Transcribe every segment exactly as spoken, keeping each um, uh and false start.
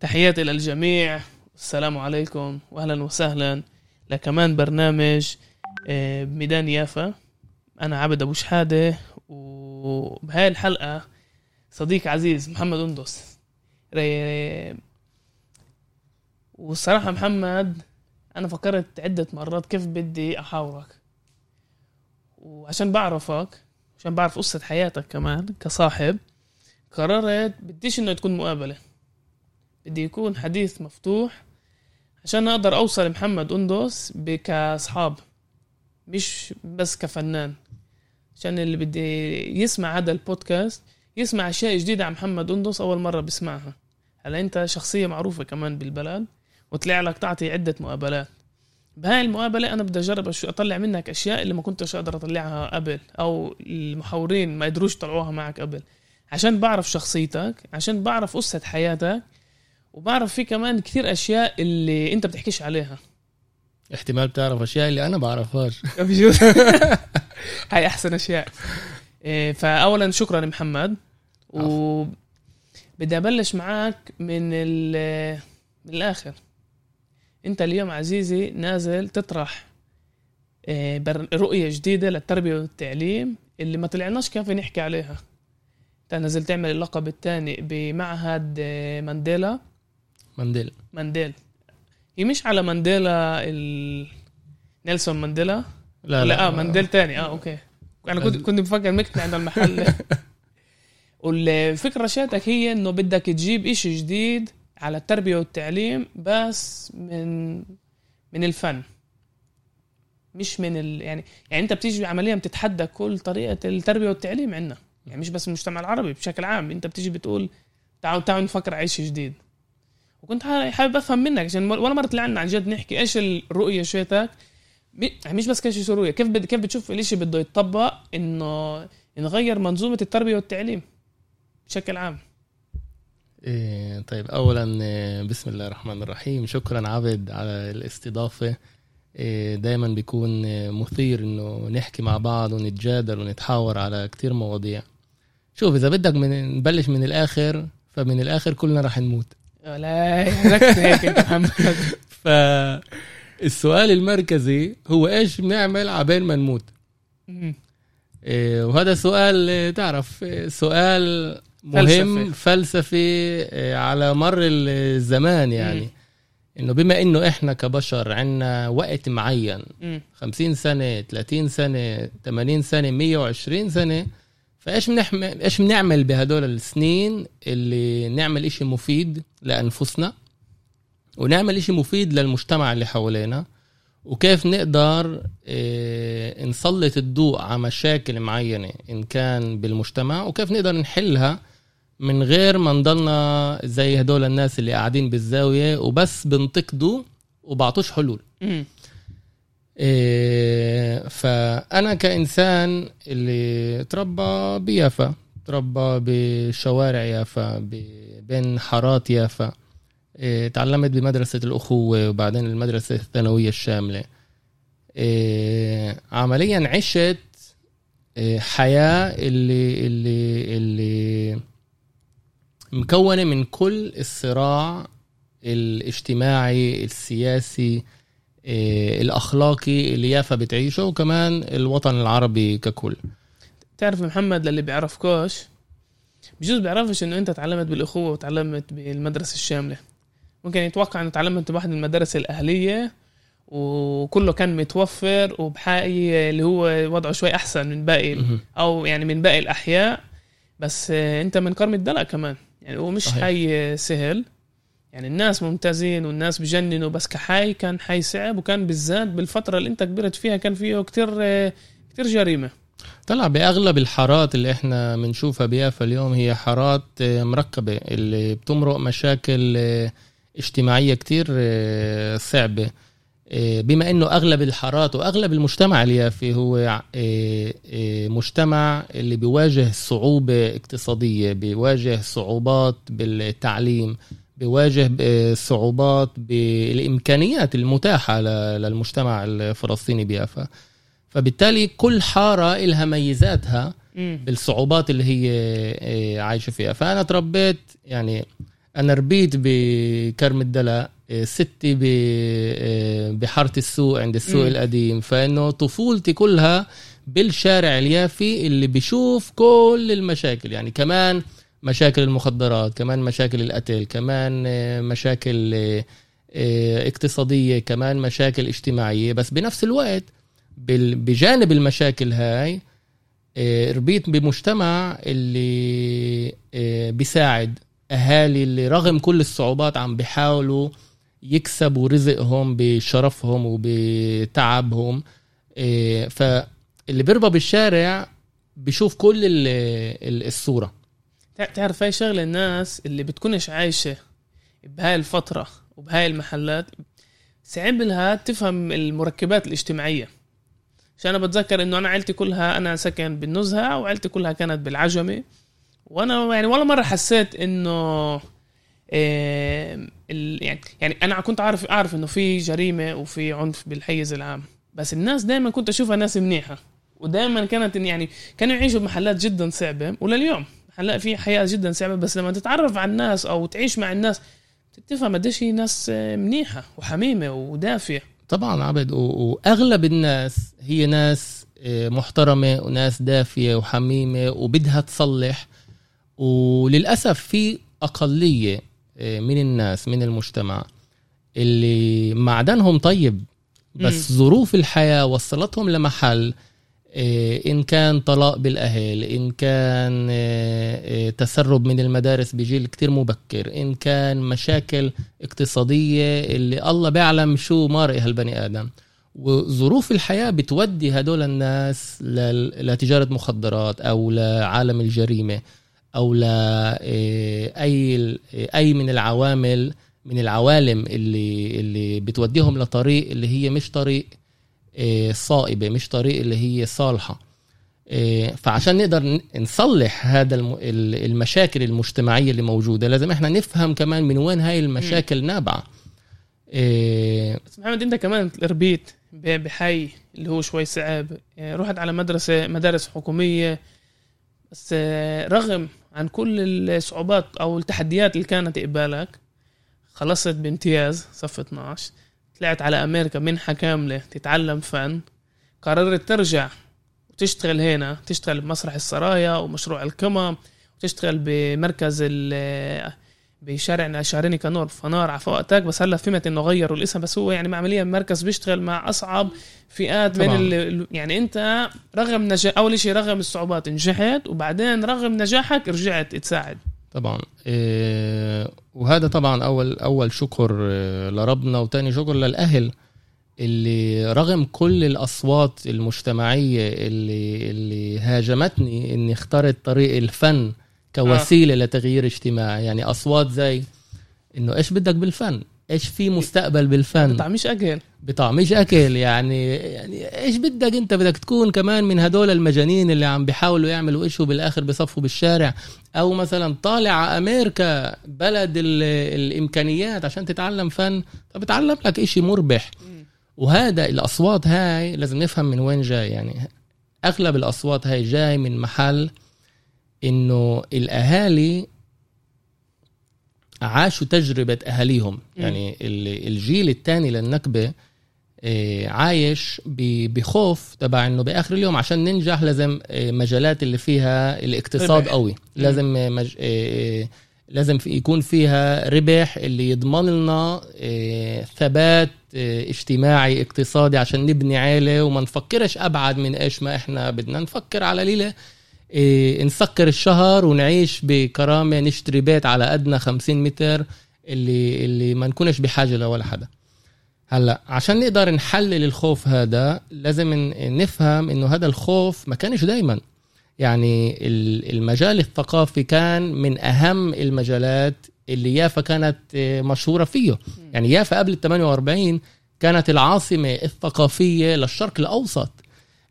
تحياتي للجميع، السلام عليكم وأهلا وسهلا لكمان برنامج بميدان يافا. أنا عبد أبو شحادة، وبهاي الحلقة صديق عزيز محمد أندس. والصراحة محمد أنا فكرت عدة مرات كيف بدي أحاورك، وعشان بعرفك عشان بعرف قصة حياتك كمان كصاحب، قررت بديش إنه تكون مقابلة، بدي يكون حديث مفتوح عشان أقدر أوصل محمد أندس كأصحاب مش بس كفنان، عشان اللي بدي يسمع هذا البودكاست يسمع أشياء جديدة عن محمد أندس أول مرة بسمعها. هلا أنت شخصية معروفة كمان بالبلد، وطلع لك تعطي عدة مقابلات. بهاي المقابلة أنا بدي أجرب أطلع منك أشياء اللي ما كنتش أقدر أطلعها قبل، أو المحاورين ما يدروش طلعوها معك قبل، عشان بعرف شخصيتك، عشان بعرف قصة حياتك، وبعرف فيه كمان كتير أشياء اللي أنت بتحكيش عليها. احتمال بتعرف أشياء اللي أنا بعرفهاش. هاي أحسن أشياء. فأولا شكرا محمد، وبدي أبلش معاك من, من الآخر. أنت اليوم عزيزي نازل تطرح رؤية جديدة للتربية والتعليم اللي ما طلعناش كافي نحكي عليها. أنت نازل تعمل اللقب الثاني بمعهد مانديلا مانديلا مانديلا هي مش على مانديلا ال... نيلسون مانديلا لا لا, لا آه مانديلا تاني اه اوكي انا كنت كنت بفكر مكتني عند المحل. والفكرة شاتك هي انه بدك تجيب اشي جديد على التربية والتعليم، بس من من الفن، مش من ال... يعني يعني انت بتيجي عمليا بتتحدى كل طريقة التربية والتعليم عندنا، يعني مش بس المجتمع العربي بشكل عام. انت بتيجي بتقول تعالوا تعالوا نفكر على اشي جديد، وكنت حابب افهم منك عشان ولا مره طلعنا عن جد نحكي ايش الرؤيه شويتك، مش بس كايش الرؤيه، كيف بد... كيف بتشوف الاشي بده يتطبق انه نغير منظومه التربيه والتعليم بشكل عام. إيه طيب، اولا بسم الله الرحمن الرحيم، شكرا عبد على الاستضافه. إيه دايما بيكون مثير انه نحكي مع بعض ونتجادل ونتحاور على كتير مواضيع. شوف، اذا بدك من... نبلش من الاخر، فمن الاخر كلنا راح نموت. لا يحركت هيك انت محمد. فالسؤال المركزي هو ايش بنعمل عبين ما نموت؟ إيه، وهذا سؤال تعرف سؤال مهم فلسفي, فلسفي على مر الزمان، يعني مم. انه بما انه احنا كبشر عنا وقت معين، مم. خمسين سنة، ثلاثين سنة، ثمانين سنة، مية وعشرين سنة، فايش بنعمل ايش بنعمل بهدول السنين اللي نعمل اشي مفيد لانفسنا ونعمل اشي مفيد للمجتمع اللي حوالينا، وكيف نقدر إيه نسلط الضوء على مشاكل معينة ان كان بالمجتمع، وكيف نقدر نحلها من غير ما نضلنا زي هدول الناس اللي قاعدين بالزاوية وبس بنتقدوا وبعطوش حلول. إيه، فأنا كإنسان اللي تربى بيافا، تربى بشوارع يافا، بين حارات يافا، إيه، تعلمت بمدرسة الأخوة وبعدين المدرسة الثانوية الشاملة، إيه، عمليا عشت إيه حياة اللي اللي اللي مكونة من كل الصراع الاجتماعي السياسي الأخلاقي اللي يافا بتعيشه، وكمان الوطن العربي ككل. تعرف محمد، للي بيعرفكوش بجوز بيعرفش انه انت تعلمت بالأخوة وتعلمت بالمدرسة الشاملة، ممكن يتوقع انه تعلمت بواحد من المدارس الأهلية وكله كان متوفر وبحقي اللي هو وضعه شوي أحسن من باقي أو يعني من باقي الأحياء، بس انت من كرم الدلع كمان، يعني هو مش حي سهل، يعني الناس ممتازين والناس بجننوا، بس كحي كان حي صعب، وكان بالذات بالفترة اللي انت كبرت فيها كان فيه كتير كتير جريمة. طلع بأغلب الحارات اللي احنا منشوفها بيافا اليوم هي حارات مركبة اللي بتمرق مشاكل اجتماعية كتير صعبة، بما انه اغلب الحارات واغلب المجتمع اليافي هو مجتمع اللي بيواجه صعوبة اقتصادية، بيواجه صعوبات بالتعليم، بيواجه صعوبات بالإمكانيات المتاحة للمجتمع الفلسطيني بيافا. فبالتالي كل حارة إلها ميزاتها بالصعوبات اللي هي عايشة فيها. فأنا تربيت يعني أنا ربيت بكرم الدلاء، ستي بحارة السوق عند السوق م. القديم، فإنه طفولتي كلها بالشارع اليافي اللي بيشوف كل المشاكل، يعني كمان مشاكل المخدرات، كمان مشاكل القتل، كمان مشاكل اقتصادية، كمان مشاكل اجتماعية. بس بنفس الوقت بجانب المشاكل هاي ربيت بمجتمع اللي بيساعد أهالي اللي رغم كل الصعوبات عم بيحاولوا يكسبوا رزقهم بشرفهم وبتعبهم. فاللي بيربى بالشارع بيشوف كل الصورة. تعرف هاي شغلة الناس اللي بتكونش عايشة بهاي الفترة وبهاي المحلات صعب لها تفهم المركبات الاجتماعية. عشان أنا بتذكر إنه أنا عائلتي كلها، أنا ساكن بالنزهة وعائلتي كلها كانت بالعجمي، وانا يعني ولا مره حسيت انه إيه يعني يعني انا كنت عارف اعرف انه في جريمه وفي عنف بالحيز العام، بس الناس دائما كنت اشوفها ناس منيحه، ودائما كانت يعني كانوا يعيشوا بمحلات جدا صعبه، ولليوم هلا في حياه جدا صعبه، بس لما تتعرف على الناس او تعيش مع الناس بتفهم قديش هي ناس منيحه وحميمه ودافيه. طبعا عبد، واغلب الناس هي ناس محترمه وناس دافيه وحميمه وبدها تصلح. وللأسف في أقلية من الناس من المجتمع اللي معدنهم طيب، بس م. ظروف الحياة وصلتهم لمحل، إن كان طلاق بالأهل، إن كان تسرب من المدارس بجيل كتير مبكر، إن كان مشاكل اقتصادية اللي الله بيعلم شو مارق هالبني آدم، وظروف الحياة بتودي هدول الناس لتجارة مخدرات أو لعالم الجريمة أو لأي أي من العوامل من العوالم اللي اللي بتوديهم لطريق اللي هي مش طريق صائبة، مش طريق اللي هي صالحة. فعشان نقدر نصلح هذا المشاكل المجتمعية اللي موجودة لازم احنا نفهم كمان من وين هاي المشاكل نابعة. بس محمد، انت كمان ربيت بحي اللي هو شوي صعب، رحت على مدرسة مدارس حكومية، بس رغم عن كل الصعوبات أو التحديات اللي كانت قبالك خلصت بامتياز صف اثناشر، طلعت على أمريكا منحة كاملة تتعلم فن، قررت ترجع وتشتغل هنا، تشتغل بمسرح السرايا ومشروع القمم، وتشتغل بمركز بشارع شاريني كنور فنار على فوقتك، بس هلا فهمت انه غيروا الاسم، بس هو يعني عمليا مركز بيشتغل مع اصعب فئات من ال... يعني انت رغم نجاح اول شيء رغم الصعوبات نجحت، وبعدين رغم نجاحك رجعت تساعد. طبعا إيه... وهذا طبعا اول اول شكر لربنا، وتاني شكر للاهل اللي رغم كل الاصوات المجتمعيه اللي اللي هاجمتني اني اخترت طريق الفن كوسيلة آه. لتغيير اجتماعي. يعني أصوات زي إنه إيش بدك بالفن، إيش في مستقبل بالفن، بطعميش أكل بطعميش أكل يعني يعني إيش بدك أنت، بدك تكون كمان من هدول المجانين اللي عم بيحاولوا يعملوا إيش وبالآخر بصفوا بالشارع، أو مثلا طالع أمريكا بلد الإمكانيات عشان تتعلم فن، طب اتعلم لك إشي مربح. وهذا الأصوات هاي لازم نفهم من وين جاي. يعني أغلب الأصوات هاي جاي من محل إنه الأهالي عاشوا تجربة أهاليهم. يعني الجيل الثاني للنكبة عايش بخوف تبع إنه بآخر اليوم عشان ننجح لازم مجالات اللي فيها الاقتصاد قوي، لازم مج... لازم يكون فيها ربح اللي يضمن لنا ثبات اجتماعي اقتصادي عشان نبني عائلة، وما نفكرش أبعد من إيش ما إحنا بدنا نفكر على ليلة إيه نسكر الشهر ونعيش بكرامة، نشتري بيت على قدنا خمسين متر اللي اللي ما نكونش بحاجة لولا حدا. هلا عشان نقدر نحلل الخوف هذا لازم نفهم إنه هذا الخوف ما كانش دايما. يعني المجال الثقافي كان من أهم المجالات اللي يافا كانت مشهورة فيه. يعني يافا قبل الثمانية وأربعين كانت العاصمة الثقافية للشرق الأوسط،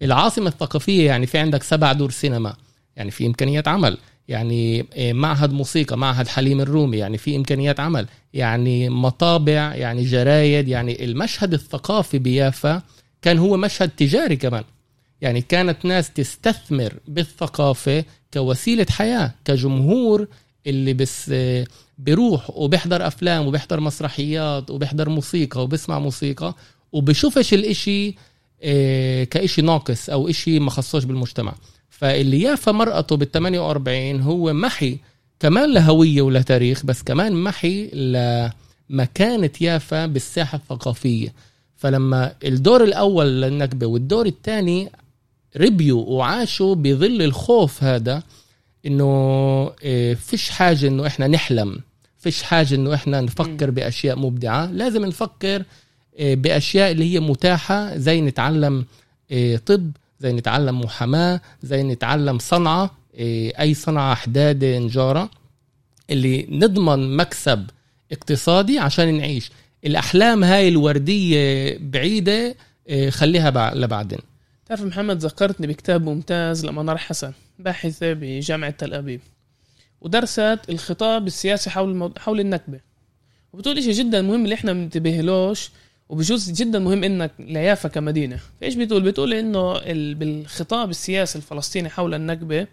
العاصمة الثقافية. يعني في عندك سبع دور سينما، يعني في إمكانيات عمل، يعني معهد موسيقى، معهد حليم الرومي، يعني في إمكانيات عمل، يعني مطابع، يعني جرايد. يعني المشهد الثقافي بيافا كان هو مشهد تجاري كمان. يعني كانت ناس تستثمر بالثقافة كوسيلة حياة، كجمهور اللي بس بيروح وبيحضر أفلام وبيحضر مسرحيات وبيحضر موسيقى وبيسمع موسيقى وبيشوفش الإشي كإشي ناقص أو إشي ما خصوش بالمجتمع. فاللي يافى مرأته بالثمانية وأربعين هو محي كمان لهوية ولتاريخ، بس كمان محي لمكانة يافا بالساحة الثقافية. فلما الدور الأول للنكبة والدور الثاني ربيوا وعاشوا بظل الخوف هذا، إنه فيش حاجة إنه إحنا نحلم، فيش حاجة إنه إحنا نفكر بأشياء مبدعة، لازم نفكر بأشياء اللي هي متاحة، زي نتعلم طب، زي نتعلم محاماة، زي نتعلم صنعة، أي صنعة، حدادة، نجارة، اللي نضمن مكسب اقتصادي عشان نعيش. الأحلام هاي الوردية بعيدة، خليها لبعدين. تعرف محمد، ذكرتني بكتاب ممتاز لمنار حسن، باحثة بجامعة تل أبيب، ودرست الخطاب السياسي حول المو... حول النكبة، وبتقول إشي جدا مهم اللي إحنا منتبهلوش وبجوز جدا مهم إنك ليافا كمدينة. فإيش بتقول؟ بتقول إنه ال... بالخطاب السياسي الفلسطيني حول النكبة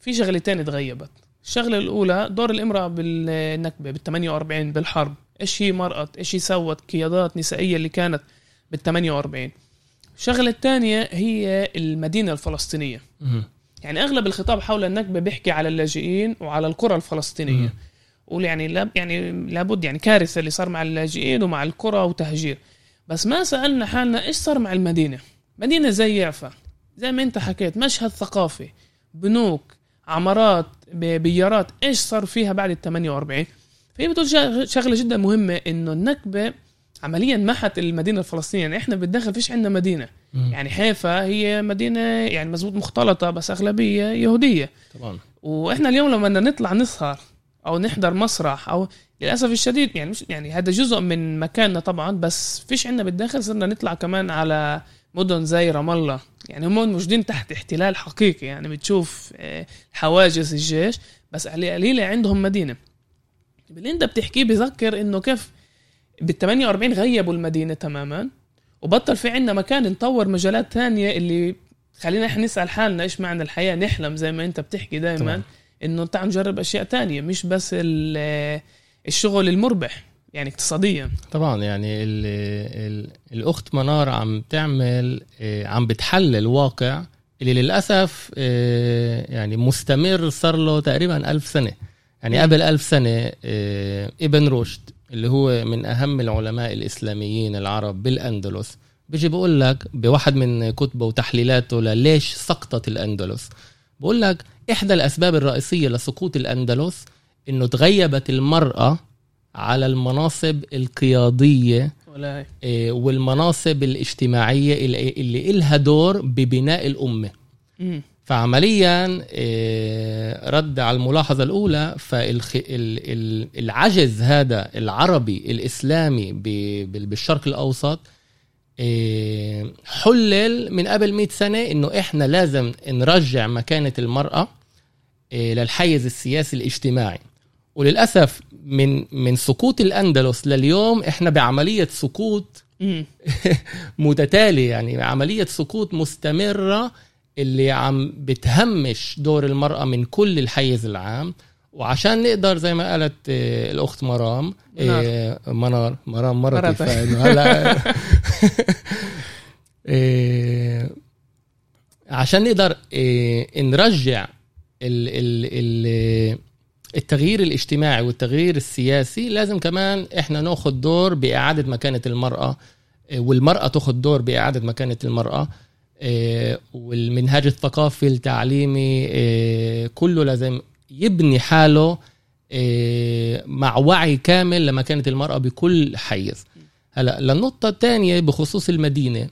في شغلتين تغيبت. الشغلة الأولى دور الإمرأة بالنكبة بالثمانية وأربعين بالحرب، إيش هي مرأة، إيش هي سوت، قيادات نسائية اللي كانت بالثمانية وأربعين. الشغلة الثانية هي المدينة الفلسطينية. م- يعني أغلب الخطاب حول النكبة بيحكي على اللاجئين وعلى القرى الفلسطينية، ويعني لا يعني لابد يعني كارثة اللي صار مع اللاجئين ومع القرى وتهجير، بس ما سألنا حالنا إيش صار مع المدينة. مدينة زي يعفا، زي ما أنت حكيت، مشهد ثقافي، بنوك، عمارات، بيارات، إيش صار فيها بعد الثمانية وأربعين؟ فهي بتقول شغلة جدا مهمة، إنه النكبة عمليا محت المدينة الفلسطينية. يعني إحنا بالداخل فيش عندنا مدينة. مم. يعني حيفا هي مدينة يعني مزبوط مختلطة، بس أغلبية يهودية طبعا. وإحنا اليوم لما نطلع نسهر أو نحضر مسرح أو للأسف الشديد يعني مش يعني هذا جزء من مكاننا طبعا، بس فيش عندنا بالداخل. صرنا نطلع كمان على مدن زي رام الله، يعني هم موجودين تحت احتلال حقيقي، يعني بتشوف حواجز الجيش، بس قليلة عندهم مدينة. اللي أنت بتحكيه بذكر إنه كيف بالثمانية وأربعين غيبوا المدينة تماما، وبطل في عنا مكان نطور مجالات تانية اللي خلينا إحنا نسأل حالنا إيش معنى الحياة، نحلم زي ما أنت بتحكي دائما، إنه تعال نجرب أشياء تانية، مش بس الشغل المربح يعني اقتصاديا. طبعا يعني ال ال الأخت منار عم تعمل عم بتحلل واقع اللي للأسف يعني مستمر، صار له تقريبا ألف سنة. يعني قبل ألف سنة ابن رشد اللي هو من أهم العلماء الإسلاميين العرب بالأندلس بيجي بقول لك بواحد من كتبه وتحليلاته ليش سقطت الأندلس، بقول لك إحدى الأسباب الرئيسية لسقوط الأندلس إنه تغيبت المرأة على المناصب القيادية والمناصب الاجتماعية اللي إلها دور ببناء الأمة. م- فعمليا رد على الملاحظة الأولى، فالعجز هذا العربي الإسلامي بالشرق الأوسط حلل من قبل مئة سنة إنه إحنا لازم نرجع مكانة المرأة للحيز السياسي الاجتماعي. وللأسف من من سقوط الأندلس لليوم إحنا بعملية سقوط متتالية، يعني عملية سقوط مستمرة اللي عم بتهمش دور المرأة من كل الحيز العام. وعشان نقدر زي ما قالت الأخت مرام منار منار مرام مرتي هلا عشان نقدر نرجع ال ال ال التغيير الاجتماعي والتغيير السياسي، لازم كمان إحنا ناخد دور بإعادة مكانة المرأة، والمرأة تاخد دور بإعادة مكانة المرأة، والمنهج الثقافي التعليمي كله لازم يبني حاله مع وعي كامل لمكانة المرأة بكل حيز. هلا للنقطة الثانية بخصوص المدينة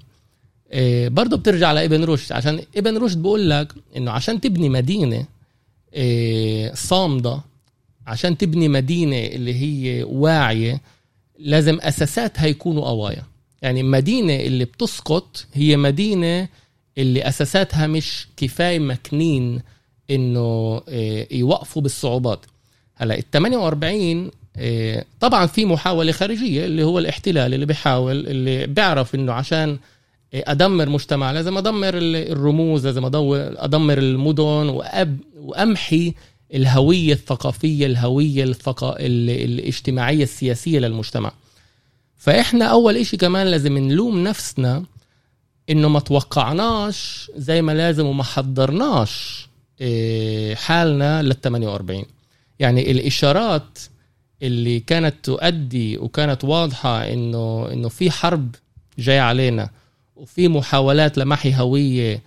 برضو بترجع لابن رشد، عشان ابن رشد بقول لك إنه عشان تبني مدينة صامدة، عشان تبني مدينة اللي هي واعية، لازم أساساتها يكونوا قوايا. يعني مدينة اللي بتسقط هي مدينة اللي أساساتها مش كفاية مكنين إنه يوقفوا بالصعوبات. هلا الثمانية وأربعين طبعا في محاولة خارجية اللي هو الاحتلال، اللي بيحاول، اللي بيعرف إنه عشان أدمر مجتمع لازم أدمر الرموز، لازم أدمر المدن وأمحي الهوية الثقافية، الهوية الثقا... الاجتماعية السياسية للمجتمع. فإحنا أول إشي كمان لازم نلوم نفسنا إنه ما توقعناش زي ما لازم وما حضرناش حالنا للثمانية وأربعين. يعني الإشارات اللي كانت تؤدي وكانت واضحة إنه إنه في حرب جاي علينا وفي محاولات لمحي هوية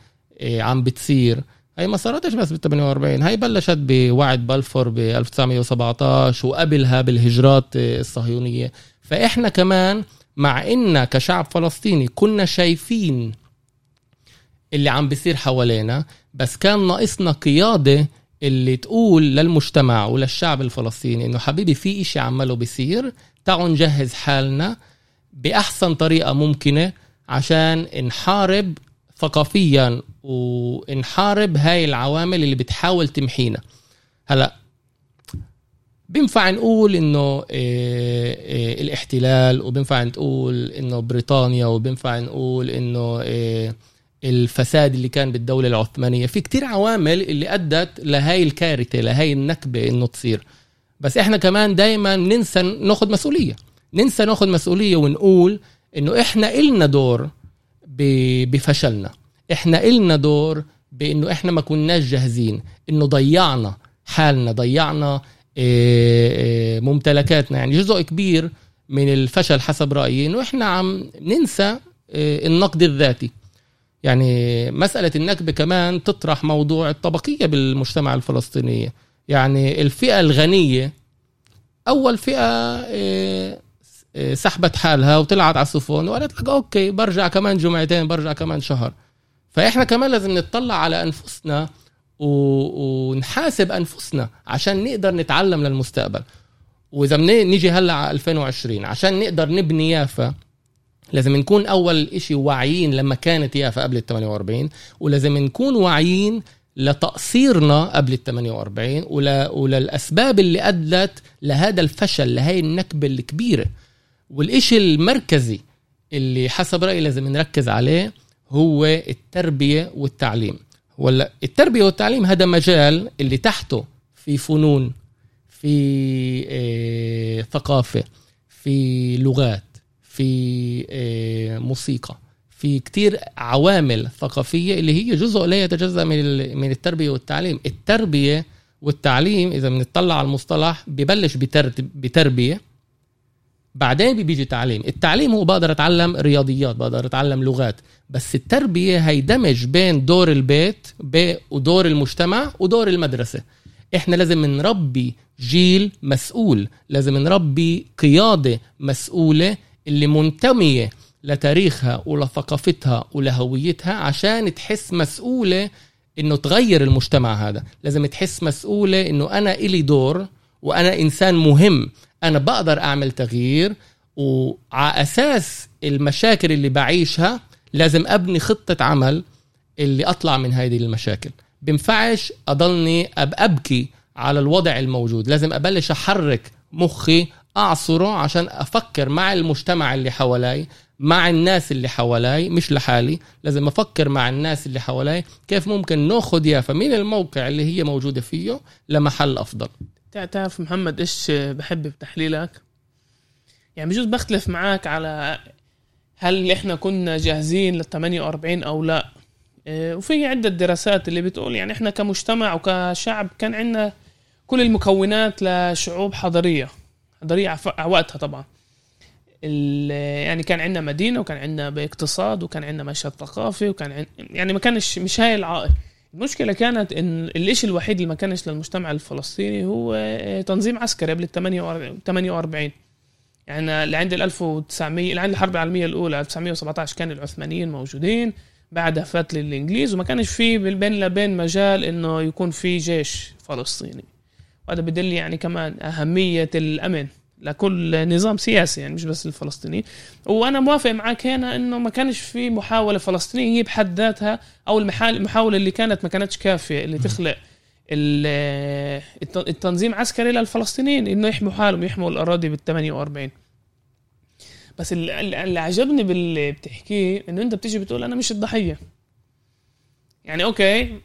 عم بتصير، هي ما صارتش بس بال ثمانية وأربعين، هي بلشت بوعد بلفور ب ألف وتسعمية وسبعتاشر وقبلها بالهجرات الصهيونية. فإحنا كمان مع إننا كشعب فلسطيني كنا شايفين اللي عم بيصير حوالينا، بس كان ناقصنا قيادة اللي تقول للمجتمع وللشعب الفلسطيني إنه حبيبي في إشي عمله بيصير، تعالوا نجهز حالنا بأحسن طريقة ممكنة عشان نحارب ثقافيا ونحارب هاي العوامل اللي بتحاول تمحينا. هلأ بينفع نقول إنه الاحتلال، وبينفع نقول إنه بريطانيا، وبينفع نقول إنه الفساد اللي كان بالدولة العثمانية، في كتير عوامل اللي أدت لهاي الكارثة لهاي النكبة إنه تصير. بس إحنا كمان دايما ننسى ناخد مسؤولية، ننسى ناخد مسؤولية ونقول إنه إحنا إلنا دور بفشلنا، إحنا إلنا دور بإنه إحنا ما كناش جاهزين، إنه ضيعنا حالنا، ضيعنا ممتلكاتنا. يعني جزء كبير من الفشل حسب رأيي إنه إحنا عم ننسى النقد الذاتي. يعني مسألة النكبة كمان تطرح موضوع الطبقية بالمجتمع الفلسطيني. يعني الفئة الغنية أول فئة سحبت حالها وطلعت على السفون وقالت لك أوكي برجع كمان جمعتين، برجع كمان شهر. فإحنا كمان لازم نتطلع على أنفسنا ونحاسب أنفسنا عشان نقدر نتعلم للمستقبل. وإذا نيجي هلأ على ألفين وعشرين عشان نقدر نبني يافا، لازم نكون أول إشي واعيين لما كانت يافا قبل الثمانية وأربعين، ولازم نكون واعيين لتقصيرنا قبل الثمانية وأربعين ولا وللأسباب اللي أدلت لهذا الفشل لهي النكبة الكبيرة. والإشي المركزي اللي حسب رأيي لازم نركز عليه هو التربية والتعليم. ولا التربية والتعليم هذا مجال اللي تحته في فنون، في ثقافة، في لغات، في موسيقى، في كتير عوامل ثقافية اللي هي جزء لا يتجزأ من من التربية والتعليم. التربية والتعليم إذا بنطلع على المصطلح ببلش بتربية، بعدين بيجي تعليم. التعليم هو بقدر أتعلم رياضيات، بقدر أتعلم لغات، بس التربية هي دمج بين دور البيت ودور المجتمع ودور المدرسة. إحنا لازم نربي جيل مسؤول، لازم نربي قيادة مسؤولة اللي منتمية لتاريخها ولثقافتها ولهويتها عشان تحس مسؤولة إنه تغير المجتمع هذا. لازم تحس مسؤولة إنه أنا إلي دور وأنا إنسان مهم، أنا بقدر أعمل تغيير، وعلى أساس المشاكل اللي بعيشها لازم أبني خطة عمل اللي أطلع من هذه المشاكل. بنفعش أضلني أبكي على الوضع الموجود، لازم أبلش أحرك مخي، أعصره عشان أفكر مع المجتمع اللي حوالي، مع الناس اللي حوالي، مش لحالي. لازم أفكر مع الناس اللي حوالي كيف ممكن ناخد يافا من الموقع اللي هي موجودة فيه لمحل أفضل. تعرف محمد إيش بحب بتحليلك؟ يعني بجوز بختلف معاك على هل إحنا كنا جاهزين للثمانية وأربعين أو لا. وفي عدة دراسات اللي بتقول يعني إحنا كمجتمع وكشعب كان عنا كل المكونات لشعوب حضرية حضرية عوقتها طبعا. يعني كان عنا مدينة، وكان عنا باقتصاد، وكان عنا مشهد ثقافي، وكان عنا يعني ما كانش مش هاي العائق. المشكلة كانت إن الإشي الوحيد اللي ما كانش للمجتمع الفلسطيني هو تنظيم عسكري قبل الثمانية وأربعين. يعني اللي عند ألف وتسعمية اللي عند الحرب العالمية الأولى ألف وتسعمية وسبعتاشر كان العثمانيين موجودين، بعدها فات للإنجليز، وما كانش فيه بين لبين مجال إنه يكون فيه جيش فلسطيني. وهذا بدل يعني كمان أهمية الأمن لكل نظام سياسي، يعني مش بس الفلسطيني. وأنا موافق معك هنا إنه ما كانش في محاولة فلسطينية هي بحد ذاتها، أو المحاولة اللي كانت ما كانتش كافية اللي تخلق التنظيم عسكري للفلسطينيين إنه يحموا حالهم، يحموا الأراضي بالثمانية وأربعين. بس اللي عجبني باللي بتحكيه إنه أنت بتيجي بتقول أنا مش الضحية. يعني أوكي،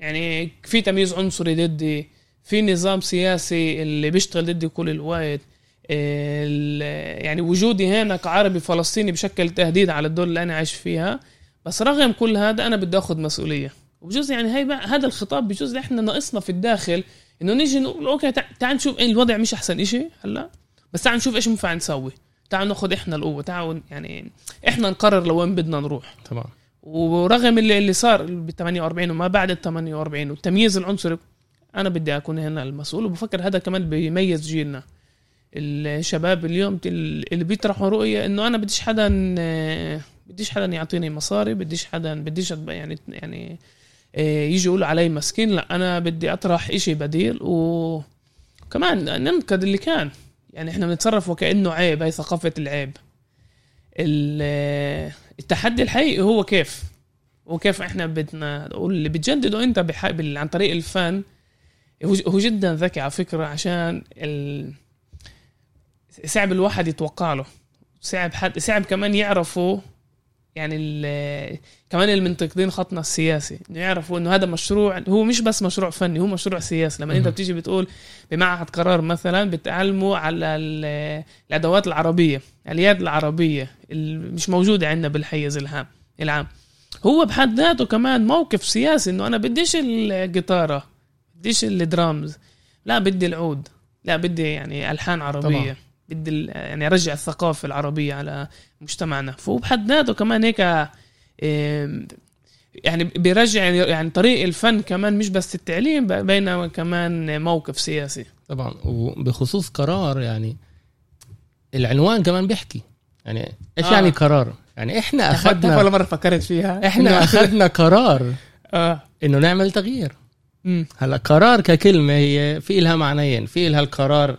يعني في تمييز عنصري ضدي، في نظام سياسي اللي بيشتغل ضد كل الوقت. يعني وجودي هنا كعربي فلسطيني بشكل تهديد على الدول اللي أنا عايش فيها، بس رغم كل هذا أنا بدي أخذ مسؤولية. وبجوز يعني هاي هذا الخطاب بجوز إحنا ناقصنا في الداخل إنه نيجي نقول أوكي تعال نشوف إن الوضع مش أحسن إشي هلا، بس تعال نشوف إيش مفعل نسوي، تعال نأخذ إحنا القوة، تعال يعني إحنا نقرر لوين بدنا نروح. تمام. ورغم اللي اللي صار بالثمانية وأربعين وما بعد الثمانية وأربعين والتمييز العنصري، أنا بدي أكون هنا المسؤول. وبفكر هذا كمان بيميز جيلنا الشباب اليوم اللي بيطرحوا رؤية إنه أنا بديش حدا بديش حدا يعطيني مصاري، بديش حدا بديش يعني يعني يجي يقول علي مسكين، لا أنا بدي أطرح إشي بديل. وكمان ننقد اللي كان، يعني إحنا بنتصرف وكأنه عيب، هاي ثقافة العيب. التحدي الحقيقي هو كيف وكيف إحنا بدنا نقول اللي بتجدده أنت بال عن طريق الفن. هو جدا ذكي على فكرة، عشان ال... صعب الواحد يتوقع له، صعب حد صعب كمان يعرفوا يعني ال... كمان المنتقدين خطنا السياسي يعرفوا إنه هذا مشروع، هو مش بس مشروع فني، هو مشروع سياسي. لما أنت بتيجي بتقول بمعهد قرار مثلا بتعلموا على ال... الأدوات العربية، اليد العربية اللي مش موجودة عندنا بالحيز العام العام، هو بحد ذاته كمان موقف سياسي إنه أنا بديش الجيتارة، بديش الدرامز، لا بدي العود، لا بدي يعني ألحان عربية. طبعا. بدي يعني رجع الثقافة العربية على مجتمعنا. فهو بحد ذاته كمان هيك يعني بيرجع يعني طريق الفن كمان مش بس التعليم، بينما كمان موقف سياسي. طبعا. وبخصوص قرار يعني العنوان كمان بيحكي يعني ايش آه. يعني قرار، يعني احنا اخذنا ولا مرة فكرت فيها احنا اخذنا قرار آه. انه نعمل تغيير. مم. هلا قرار ككلمة هي في لها معنيين، في لها القرار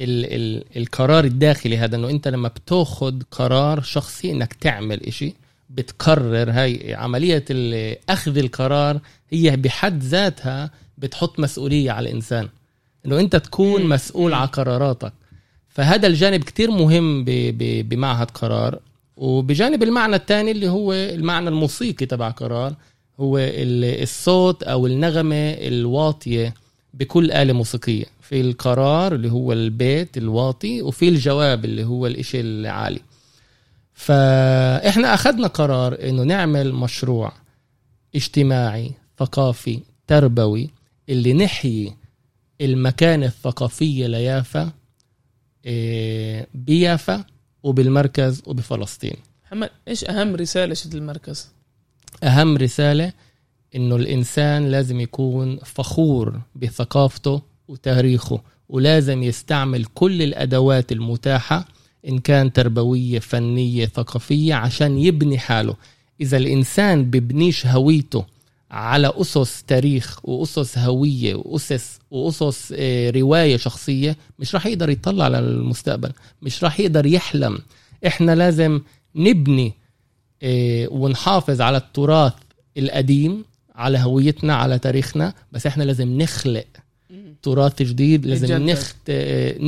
ال ال القرار الداخلي هذا، انه انت لما بتاخد قرار شخصي انك تعمل اشي بتقرر، هاي عملية اخذ القرار هي بحد ذاتها بتحط مسؤولية على الانسان انه انت تكون مسؤول على قراراتك. فهذا الجانب كتير مهم ب ب بمعهد قرار. وبجانب المعنى الثاني اللي هو المعنى الموسيقي تبع قرار، هو الصوت او النغمة الواطية بكل آلة موسيقية. في القرار اللي هو البيت الواطي، وفي الجواب اللي هو الاشي العالي. فإحنا أخذنا قرار إنه نعمل مشروع اجتماعي ثقافي تربوي اللي نحيي المكانة الثقافية ليافا بيافا وبالمركز وبفلسطين. محمد، إيش أهم رسالة شد المركز؟ أهم رسالة إنه الإنسان لازم يكون فخور بثقافته وتاريخه، ولازم يستعمل كل الأدوات المتاحة إن كان تربوية فنية ثقافية عشان يبني حاله. إذا الإنسان ببنيش هويته على أسس تاريخ وأسس هوية وأسس, وأسس رواية شخصية، مش راح يقدر يطلع على المستقبل، مش راح يقدر يحلم. إحنا لازم نبني ونحافظ على التراث القديم، على هويتنا، على تاريخنا، بس إحنا لازم نخلق تراث جديد، لازم نخت...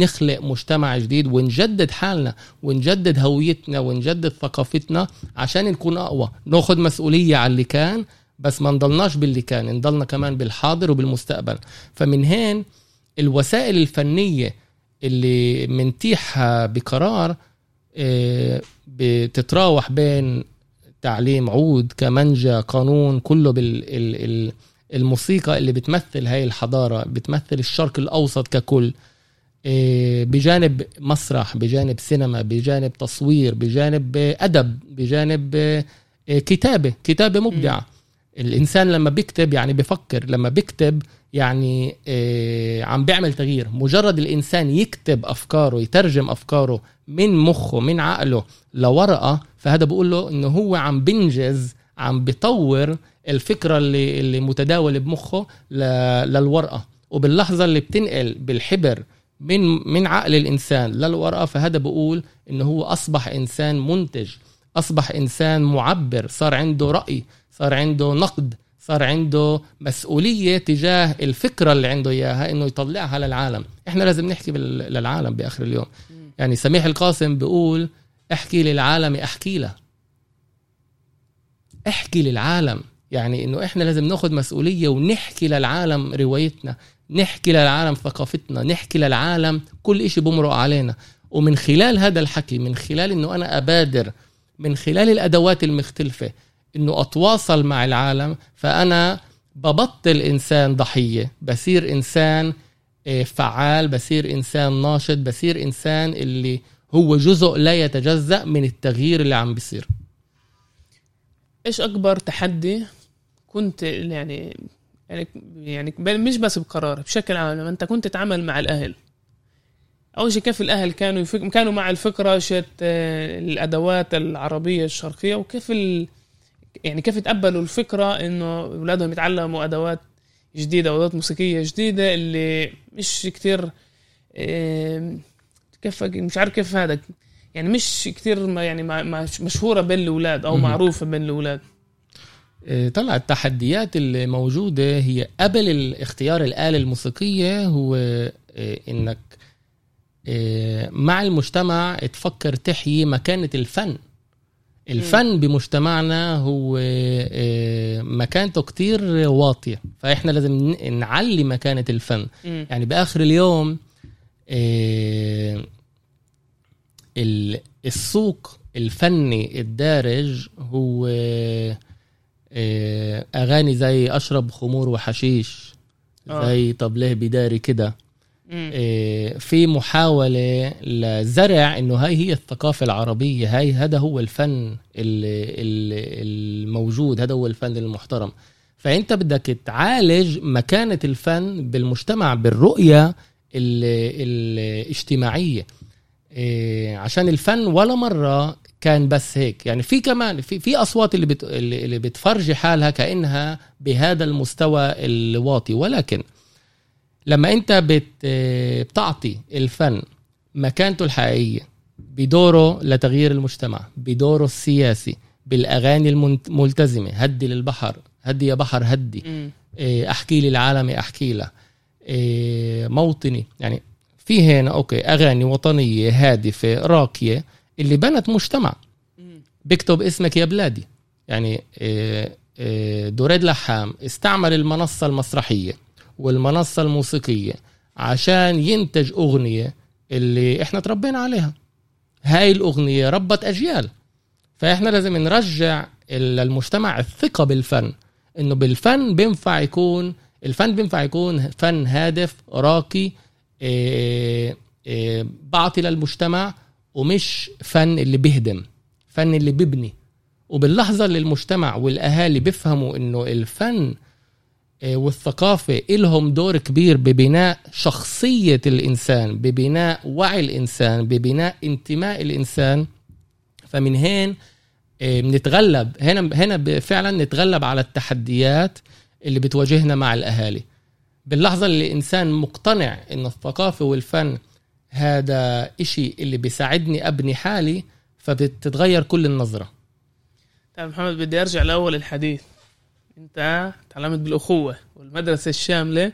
نخلق مجتمع جديد ونجدد حالنا ونجدد هويتنا ونجدد ثقافتنا عشان نكون أقوى. ناخد مسؤولية على اللي كان، بس ما نضلناش باللي كان، نضلنا كمان بالحاضر وبالمستقبل. فمن هين الوسائل الفنية اللي منتيحها بقرار بتتراوح بين تعليم عود، كمانجا، قانون، كله بال الموسيقى اللي بتمثل هاي الحضارة، بتمثل الشرق الأوسط ككل، بجانب مسرح، بجانب سينما، بجانب تصوير، بجانب أدب، بجانب كتابة كتابة مبدعة. الإنسان لما بيكتب يعني بفكر، لما بيكتب يعني عم بيعمل تغيير. مجرد الإنسان يكتب أفكاره، يترجم أفكاره من مخه من عقله لورقة، فهذا بقول له إنه هو عم بنجز، عم بطور الفكرة اللي, اللي متداولة بمخه للورقة. وباللحظة اللي بتنقل بالحبر من, من عقل الإنسان للورقة، فهذا بقول إنه هو أصبح إنسان منتج، أصبح إنسان معبر، صار عنده رأي، صار عنده نقد، صار عنده مسؤولية تجاه الفكرة اللي عنده إياها إنه يطلعها للعالم. إحنا لازم نحكي للعالم بآخر اليوم. يعني سميح القاسم بقول احكي للعالم احكي له احكي للعالم، يعني إنه إحنا لازم ناخد مسؤولية ونحكي للعالم روايتنا، نحكي للعالم ثقافتنا، نحكي للعالم كل إشي بمرق علينا. ومن خلال هذا الحكي، من خلال إنه أنا أبادر، من خلال الأدوات المختلفة إنه أتواصل مع العالم، فأنا ببطل إنسان ضحية، بصير إنسان فعال، بصير إنسان ناشط، بصير إنسان اللي هو جزء لا يتجزأ من التغيير اللي عم بيصير. إيش أكبر تحدي كنت يعني يعني يعني مش بس بقرار، بشكل عام لما أنت كنت تتعامل مع الأهل؟ أول شيء كيف الأهل كانوا يفك... كانوا مع الفكرة شت الأدوات العربية الشرقية، وكيف ال... يعني كيف تقبلوا الفكرة إنه أولادهم يتعلموا أدوات جديدة، أدوات موسيقية جديدة اللي مش كتير كيف مش عارف كيف هذا يعني مش كتير ما يعني مشهورة بين الأولاد أو معروفة بين الأولاد. طلع التحديات الموجودة هي قبل الاختيار الآلة الموسيقية، هو إنك مع المجتمع تفكر تحيي مكانة الفن. الفن بمجتمعنا هو مكانته كتير واطية، فإحنا لازم نعلي مكانة الفن. م. يعني بآخر اليوم السوق الفني الدارج هو أغاني زي أشرب خمور وحشيش، زي طب ليه بداري كده. في محاولة لزرع إنه هاي هي الثقافة العربية، هاي هذا هو الفن الموجود، هذا هو الفن المحترم. فأنت بدك تعالج مكانة الفن بالمجتمع بالرؤية الاجتماعية، عشان الفن ولا مرة كان بس هيك. يعني في كمان في في أصوات اللي بت اللي بتفرجي حالها كأنها بهذا المستوى الواطي، ولكن لما انت بت... بتعطي الفن مكانته الحقيقية بدوره لتغيير المجتمع، بدوره السياسي، بالأغاني الملتزمة، هدي للبحر، هدي يا بحر هدي، أحكي للعالم أحكي له، موطني. يعني في هنا أوكي أغاني وطنية هادفة راقية اللي بنت مجتمع. بكتب اسمك يا بلادي، يعني دريد لحام استعمل المنصة المسرحية والمنصة الموسيقية عشان ينتج أغنية اللي إحنا تربينا عليها. هاي الأغنية ربت أجيال، فإحنا لازم نرجع للمجتمع الثقة بالفن، إنه بالفن بينفع يكون الفن بينفع يكون فن هادف راقي بعطي للمجتمع، ومش فن اللي بيهدم، فن اللي بيبني. وباللحظة اللي المجتمع والأهالي بيفهموا إنه الفن والثقافة إلهم دور كبير ببناء شخصية الإنسان، ببناء وعي الإنسان، ببناء انتماء الإنسان، فمن هين بنتغلب. هنا هنا فعلا نتغلب على التحديات اللي بتواجهنا مع الأهالي. باللحظة اللي الإنسان مقتنع إن الثقافة والفن هذا إشي اللي بيساعدني أبني حالي، فبتتغير كل النظرة. طيب محمد، بدي أرجع لأول الحديث. انت تعلمت بالأخوة والمدرسة الشاملة،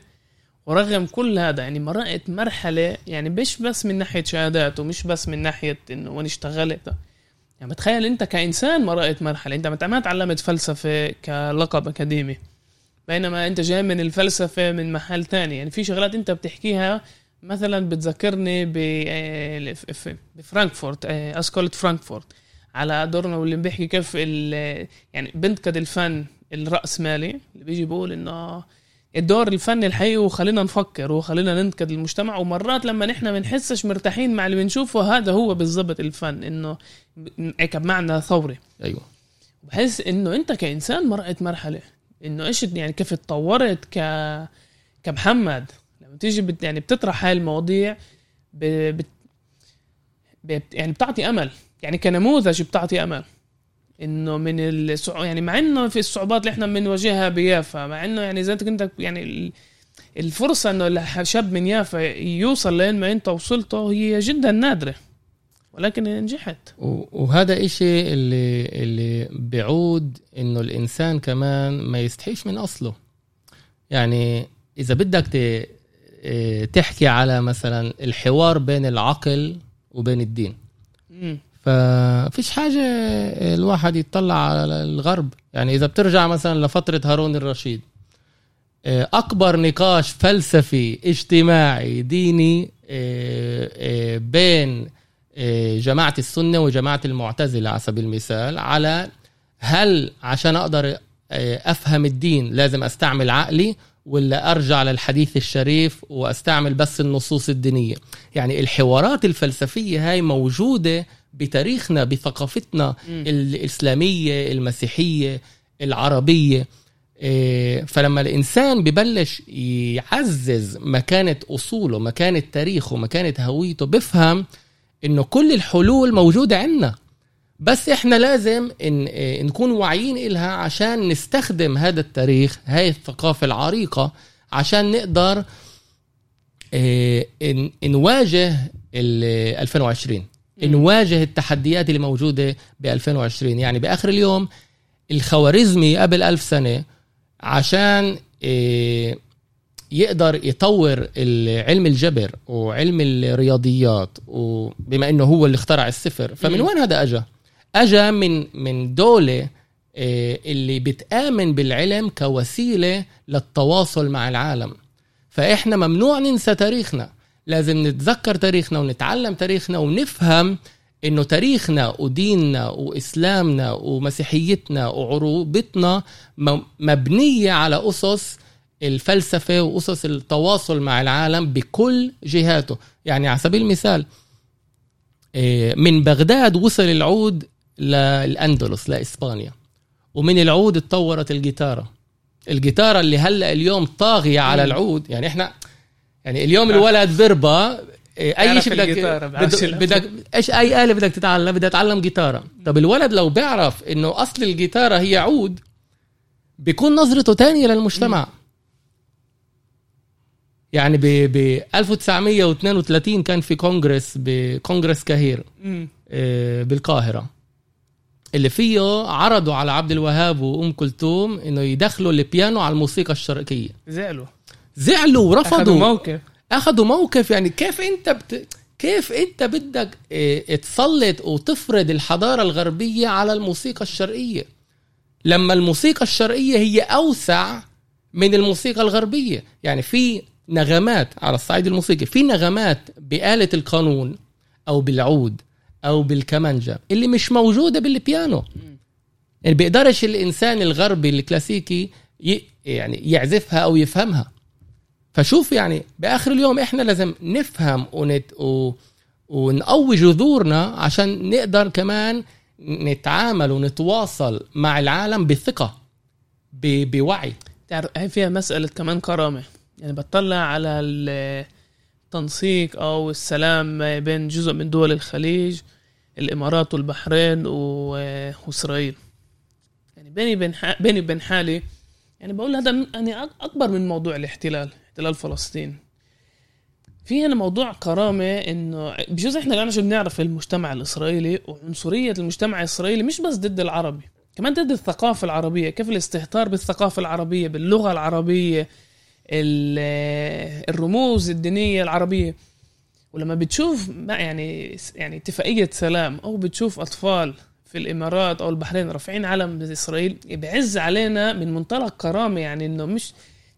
ورغم كل هذا يعني مرأت مرحلة يعني مش بس من ناحية شهادات ومش بس من ناحية انه وين اشتغلت، يعني بتخيل انت كإنسان مرأت مرحلة. انت ما تعلمت فلسفة كلقب أكاديمي، بينما انت جاي من الفلسفة من محل تاني. يعني في شغلات انت بتحكيها مثلا بتذكرني بفرانكفورت، أسكولة فرانكفورت على دورنا، واللي بيحكي كيف يعني بنتقد الفن الرأس مالي اللي بيجي بقول إنه الدور الفني الحقيقي وخلينا نفكر وخلينا ننتقد المجتمع. ومرات لما نحنا منحسش مرتاحين مع اللي بنشوفه، هذا هو بالضبط الفن، إنه كان معنا ثوري. أيوة، بحس إنه أنت كإنسان مرأت مرحلة إنه إيش يعني كيف تطورت ك كمحمد لما تيجي بت يعني بتطرح هاي المواضيع، ب... بت... بت يعني بتعطي أمل، يعني كنموذج بتعطي أمل انه من الصعوبات. يعني مع انه في الصعوبات اللي احنا بنواجهها بيافا، مع انه يعني زي انت كنت يعني الفرصه انه شاب من يافا يوصل لين ما انت وصلته هي جدا نادره، ولكن نجحت. وهذا اشي اللي اللي بيعود انه الانسان كمان ما يستحيش من اصله. يعني اذا بدك تحكي على مثلا الحوار بين العقل وبين الدين، امم ففيش حاجة الواحد يتطلع على الغرب. يعني إذا بترجع مثلا لفترة هارون الرشيد، أكبر نقاش فلسفي اجتماعي ديني بين جماعة السنة وجماعة المعتزلة على سبيل المثال على هل عشان أقدر أفهم الدين لازم أستعمل عقلي ولا أرجع للحديث الشريف وأستعمل بس النصوص الدينية. يعني الحوارات الفلسفية هاي موجودة بتاريخنا بثقافتنا م. الإسلامية المسيحية العربية. فلما الإنسان ببلش يعزز مكانة أصوله مكانة تاريخه مكانة هويته بفهم إنه كل الحلول موجودة عنا بس إحنا لازم إن نكون واعيين إلها عشان نستخدم هذا التاريخ هاي الثقافة العريقة عشان نقدر إن نواجه ألفين وعشرين نواجه التحديات اللي موجودة بألفين وعشرين. يعني بآخر اليوم الخوارزمي قبل ألف سنة عشان يقدر يطور علم الجبر وعلم الرياضيات وبما انه هو اللي اخترع الصفر فمن وين هذا اجا اجا من من دولة اللي بتآمن بالعلم كوسيلة للتواصل مع العالم. فاحنا ممنوع ننسى تاريخنا لازم نتذكر تاريخنا ونتعلم تاريخنا ونفهم انه تاريخنا وديننا واسلامنا ومسيحيتنا وعروبتنا مبنية على اسس الفلسفة وأسس التواصل مع العالم بكل جهاته. يعني على سبيل المثال من بغداد وصل العود للأندلس لإسبانيا ومن العود اتطورت الجيتارة الجيتارة اللي هلأ اليوم طاغية على العود. يعني احنا يعني اليوم الولد بربا اي شيء بدك بدك ايش اي آلة بدك تتعلم بدك تتعلم جيتارة. طب الولد لو بيعرف انه أصل الجيتارة هي عود بيكون نظرته تانية للمجتمع. يعني ب ألف وتسعمية واثنين وثلاثين كان في كونغرس بكونغرس كاهير بالقاهرة اللي فيه عرضوا على عبد الوهاب وأم كلثوم إنه يدخلوا البيانو على الموسيقى الشرقية. زعلوا زعلوا ورفضوا أخذوا موقف أخذوا موقف. يعني كيف أنت بت... كيف أنت بدك تسلط وتفرض الحضارة الغربية على الموسيقى الشرقية لما الموسيقى الشرقية هي أوسع من الموسيقى الغربية. يعني في نغمات على الصعيد الموسيقي في نغمات بآلة القانون أو بالعود أو بالكمانجا اللي مش موجودة بالبيانو. يعني بيقدرش الإنسان الغربي الكلاسيكي يعني يعزفها أو يفهمها. فشوف يعني بآخر اليوم إحنا لازم نفهم ونت و... ونقوي جذورنا عشان نقدر كمان نتعامل ونتواصل مع العالم بثقة ب... بوعي. تعرف فيها مسألة كمان كرامة. يعني بتطلع على التنسيق أو السلام بين جزء من دول الخليج الإمارات والبحرين وإسرائيل. يعني بيني بين بيني بين حالي يعني بقول هذا أنا أكبر من موضوع الاحتلال احتلال فلسطين. في هنا موضوع كرامة إنه بجزء إحنا قاعدين شو بنعرف المجتمع الإسرائيلي وعنصرية المجتمع الإسرائيلي مش بس ضد العربي كمان ضد الثقافة العربية. كيف الاستهتار بالثقافة العربية باللغة العربية الرموز الدينية العربية. ولما بتشوف ما يعني يعني اتفاقية سلام أو بتشوف أطفال في الإمارات أو البحرين رافعين علم إسرائيل بعز علينا من منطلق كرامة. يعني إنه مش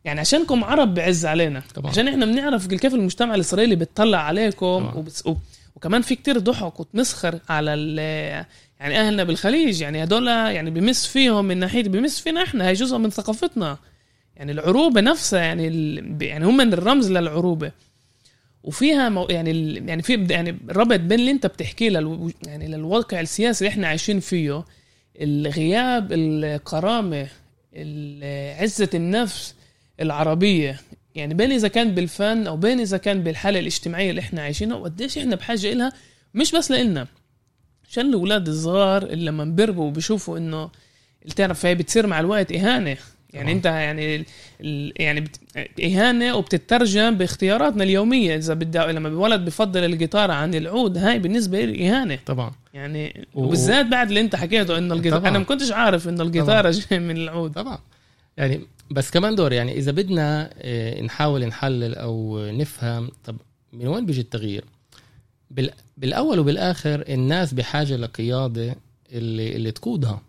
يعني عشانكم عرب بعز علينا طبعا. عشان إحنا بنعرف كيف المجتمع الإسرائيلي بتطلع عليكم وبتس... و... وكمان في كتير ضحك وتمسخر على ال... يعني أهلنا بالخليج يعني هدول يعني بمس فيهم من ناحية بمس فينا إحنا هاي جزء من ثقافتنا. يعني العروبة نفسها يعني ال... يعني هم من الرمز للعروبة وفيها مو... يعني ال... يعني في يعني ربط بين اللي انت بتحكيه لل... يعني للواقع السياسي اللي احنا عايشين فيه الغياب الكرامة عزة النفس العربية. يعني بين اذا كان بالفن او بين اذا كان بالحالة الاجتماعية اللي احنا عايشينها وقديش احنا بحاجة إلها مش بس لإلنا عشان الأولاد الصغار اللي لما بيربوا وبيشوفوا انه بتعرف هي بتصير مع الوقت إهانة. يعني أوه. انت يعني يعني بت... اهانه وبتترجم باختياراتنا اليوميه. اذا بدي لما الولد بفضل الجيتاره عن العود هاي بالنسبه لي اهانه طبعا. يعني و... وبالذات بعد اللي انت حكيته انه الجيتاره انا ما كنتش عارف انه الجيتاره جاي من العود طبعا. يعني بس كمان دور يعني اذا بدنا نحاول نحلل او نفهم طب من وين بيجي التغيير بال... بالاول وبالاخر الناس بحاجه لقياده اللي اللي تقودها.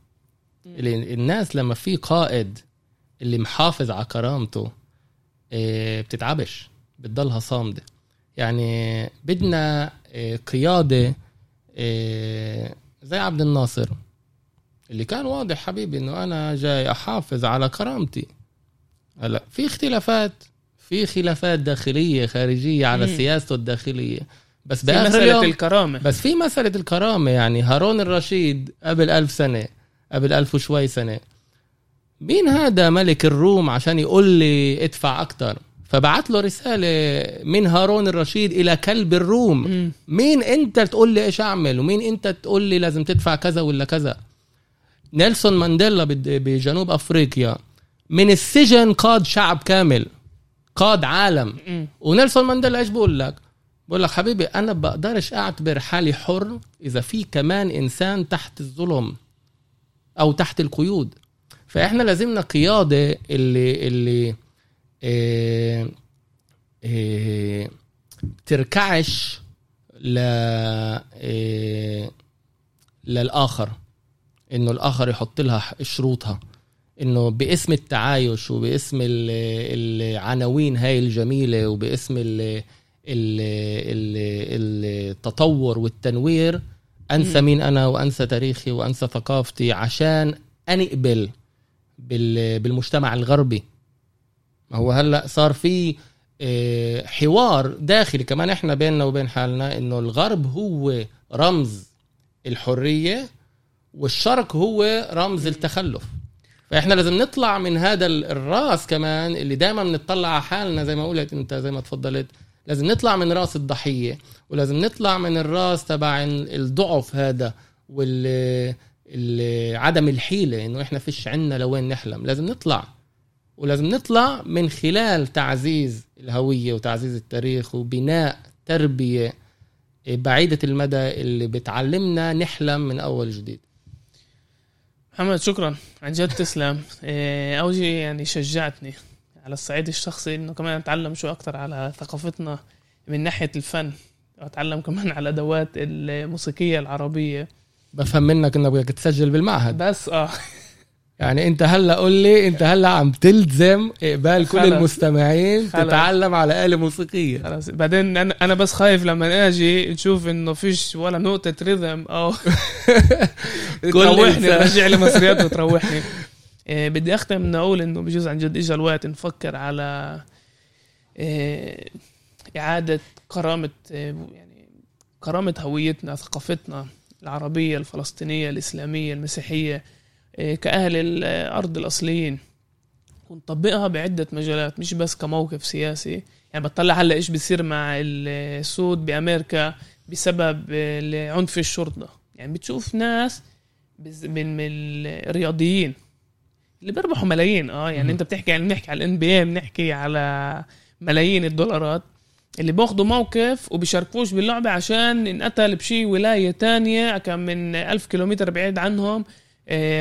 الناس لما في قائد اللي محافظ على كرامته بتتعبش، بتضلها صامدة. يعني بدنا قيادة زي عبد الناصر اللي كان واضح حبيبي انه انا جاي احافظ على كرامتي. هلا في اختلافات، في خلافات داخلية خارجية على مم. سياسته الداخلية، بس باخر اليوم الكرامة. بس في مسألة الكرامة. يعني هارون الرشيد قبل ألف سنة، قبل ألف وشوي سنة، مين هذا ملك الروم عشان يقول لي ادفع أكتر؟ فبعت له رسالة من هارون الرشيد إلى كلب الروم. مم. مين أنت تقول لي إيش أعمل؟ ومين أنت تقول لي لازم تدفع كذا ولا كذا؟ نيلسون مانديلا بجنوب أفريقيا من السجن قاد شعب كامل، قاد عالم. مم. ونيلسون مانديلا إيش بقول لك؟ بقول لك حبيبي أنا بقدرش أعتبر حالي حر إذا في كمان إنسان تحت الظلم أو تحت القيود. فإحنا لازمنا قيادة اللي اللي إيه إيه تركعش ل إيه للآخر، إنه الآخر يحط لها شروطها، إنه باسم التعايش وباسم العناوين هاي الجميلة وباسم ال ال ال التطور والتنوير أنسى مين أنا وأنسى تاريخي وأنسى ثقافتي عشان أنقبل بالمجتمع الغربي. هو هلأ صار في حوار داخلي كمان إحنا بيننا وبين حالنا إنه الغرب هو رمز الحرية والشرق هو رمز التخلف. فإحنا لازم نطلع من هذا الراس كمان اللي دايما بنطلع على حالنا، زي ما قلت أنت، زي ما تفضلت، لازم نطلع من راس الضحية، ولازم نطلع من الراس تبع الضعف هذا والعدم الحيلة، إنه إحنا فيش عنا لوين نحلم. لازم نطلع، ولازم نطلع من خلال تعزيز الهوية وتعزيز التاريخ وبناء تربية بعيدة المدى اللي بتعلمنا نحلم من أول جديد. محمد شكرا عن جد، تسلم. أول شيء يعني شجعتني على الصعيد الشخصي إنه كمان أتعلم شو أكتر على ثقافتنا من ناحية الفن، وأتعلم كمان على أدوات الموسيقية العربية. بفهم منك إنه بدك تسجل بالمعهد بس آه يعني أنت هلأ قول لي، أنت هلأ عم تلزم إقبال كل المستمعين خلص. تتعلم على آلة موسيقية خلص. بعدين أنا أنا بس خايف لما أجي نشوف إنه فيش ولا نقطة ريذم أو تروحني رجع لمصريات وتروحني. إيه بدي أختم من أقول إنه بجوز عن جد إجا الوقت نفكر على إيه إعادة كرامة، إيه يعني كرامة هويتنا، ثقافتنا العربية، الفلسطينية، الإسلامية، المسيحية، إيه كأهل الأرض الأصليين، ونطبقها بعدة مجالات مش بس كموقف سياسي. يعني بتطلع هلأ إيش بيصير مع السود بأمريكا بسبب عنف الشرطة. يعني بتشوف ناس من الرياضيين اللي بيربحوا ملايين اه يعني م. انت بتحكي عن بنحكي على الان بي اي، بنحكي على ملايين الدولارات، اللي بياخدوا موقف وبيشاركوش باللعبه عشان انقتل بشي ولايه تانية كم من ألف كيلومتر بعيد عنهم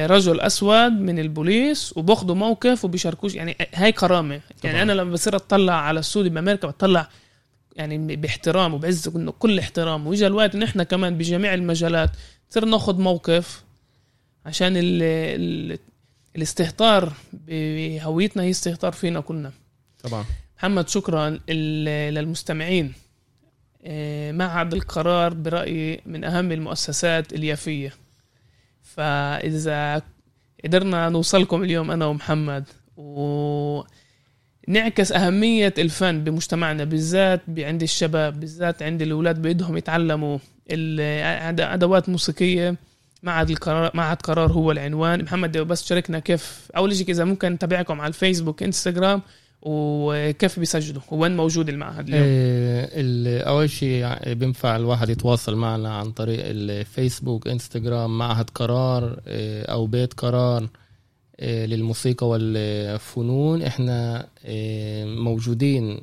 رجل اسود من البوليس، وباخدوا موقف وبيشاركوش. يعني هاي كرامه. يعني طبعا. انا لما بصير اطلع على السودي بامريكا بطلع يعني باحترام وبعز كل احترام. واجا الوقت ان احنا كمان بجميع المجالات صرنا ناخد موقف عشان ال الاستهتار بهويتنا هي استهتار فينا كلنا طبعا. محمد شكرا للمستمعين. معهد القرار برأيي من أهم المؤسسات اليافية، فإذا قدرنا نوصلكم اليوم أنا ومحمد ونعكس أهمية الفن بمجتمعنا، بالذات عند الشباب، بالذات عند الأولاد، بإيدهم يتعلموا أدوات موسيقية، معهد القرار، معهد قرار هو العنوان. محمد بس شاركنا كيف أول شيء إذا ممكن نتابعكم على الفيسبوك، إنستغرام، وكيف بيسجلوا وين موجود المعهد اليوم؟ إيه أول شيء بينفع الواحد يتواصل معنا عن طريق الفيسبوك، إنستغرام، معهد قرار إيه أو بيت قرار إيه للموسيقى والفنون. إحنا إيه موجودين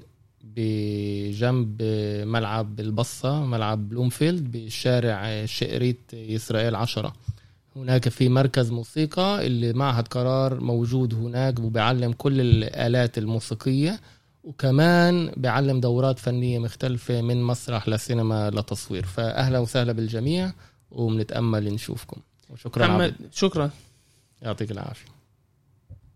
بجنب ملعب البصة، ملعب بلومفيلد، بشارع شقريت إسرائيل عشرة. هناك في مركز موسيقى اللي معهد قرار موجود هناك، وبيعلم كل الآلات الموسيقية، وكمان بيعلم دورات فنية مختلفة من مسرح لسينما لتصوير. فأهلا وسهلا بالجميع، ومنتأمل نشوفكم. وشكرا محمد، شكرا، يعطيك العافية.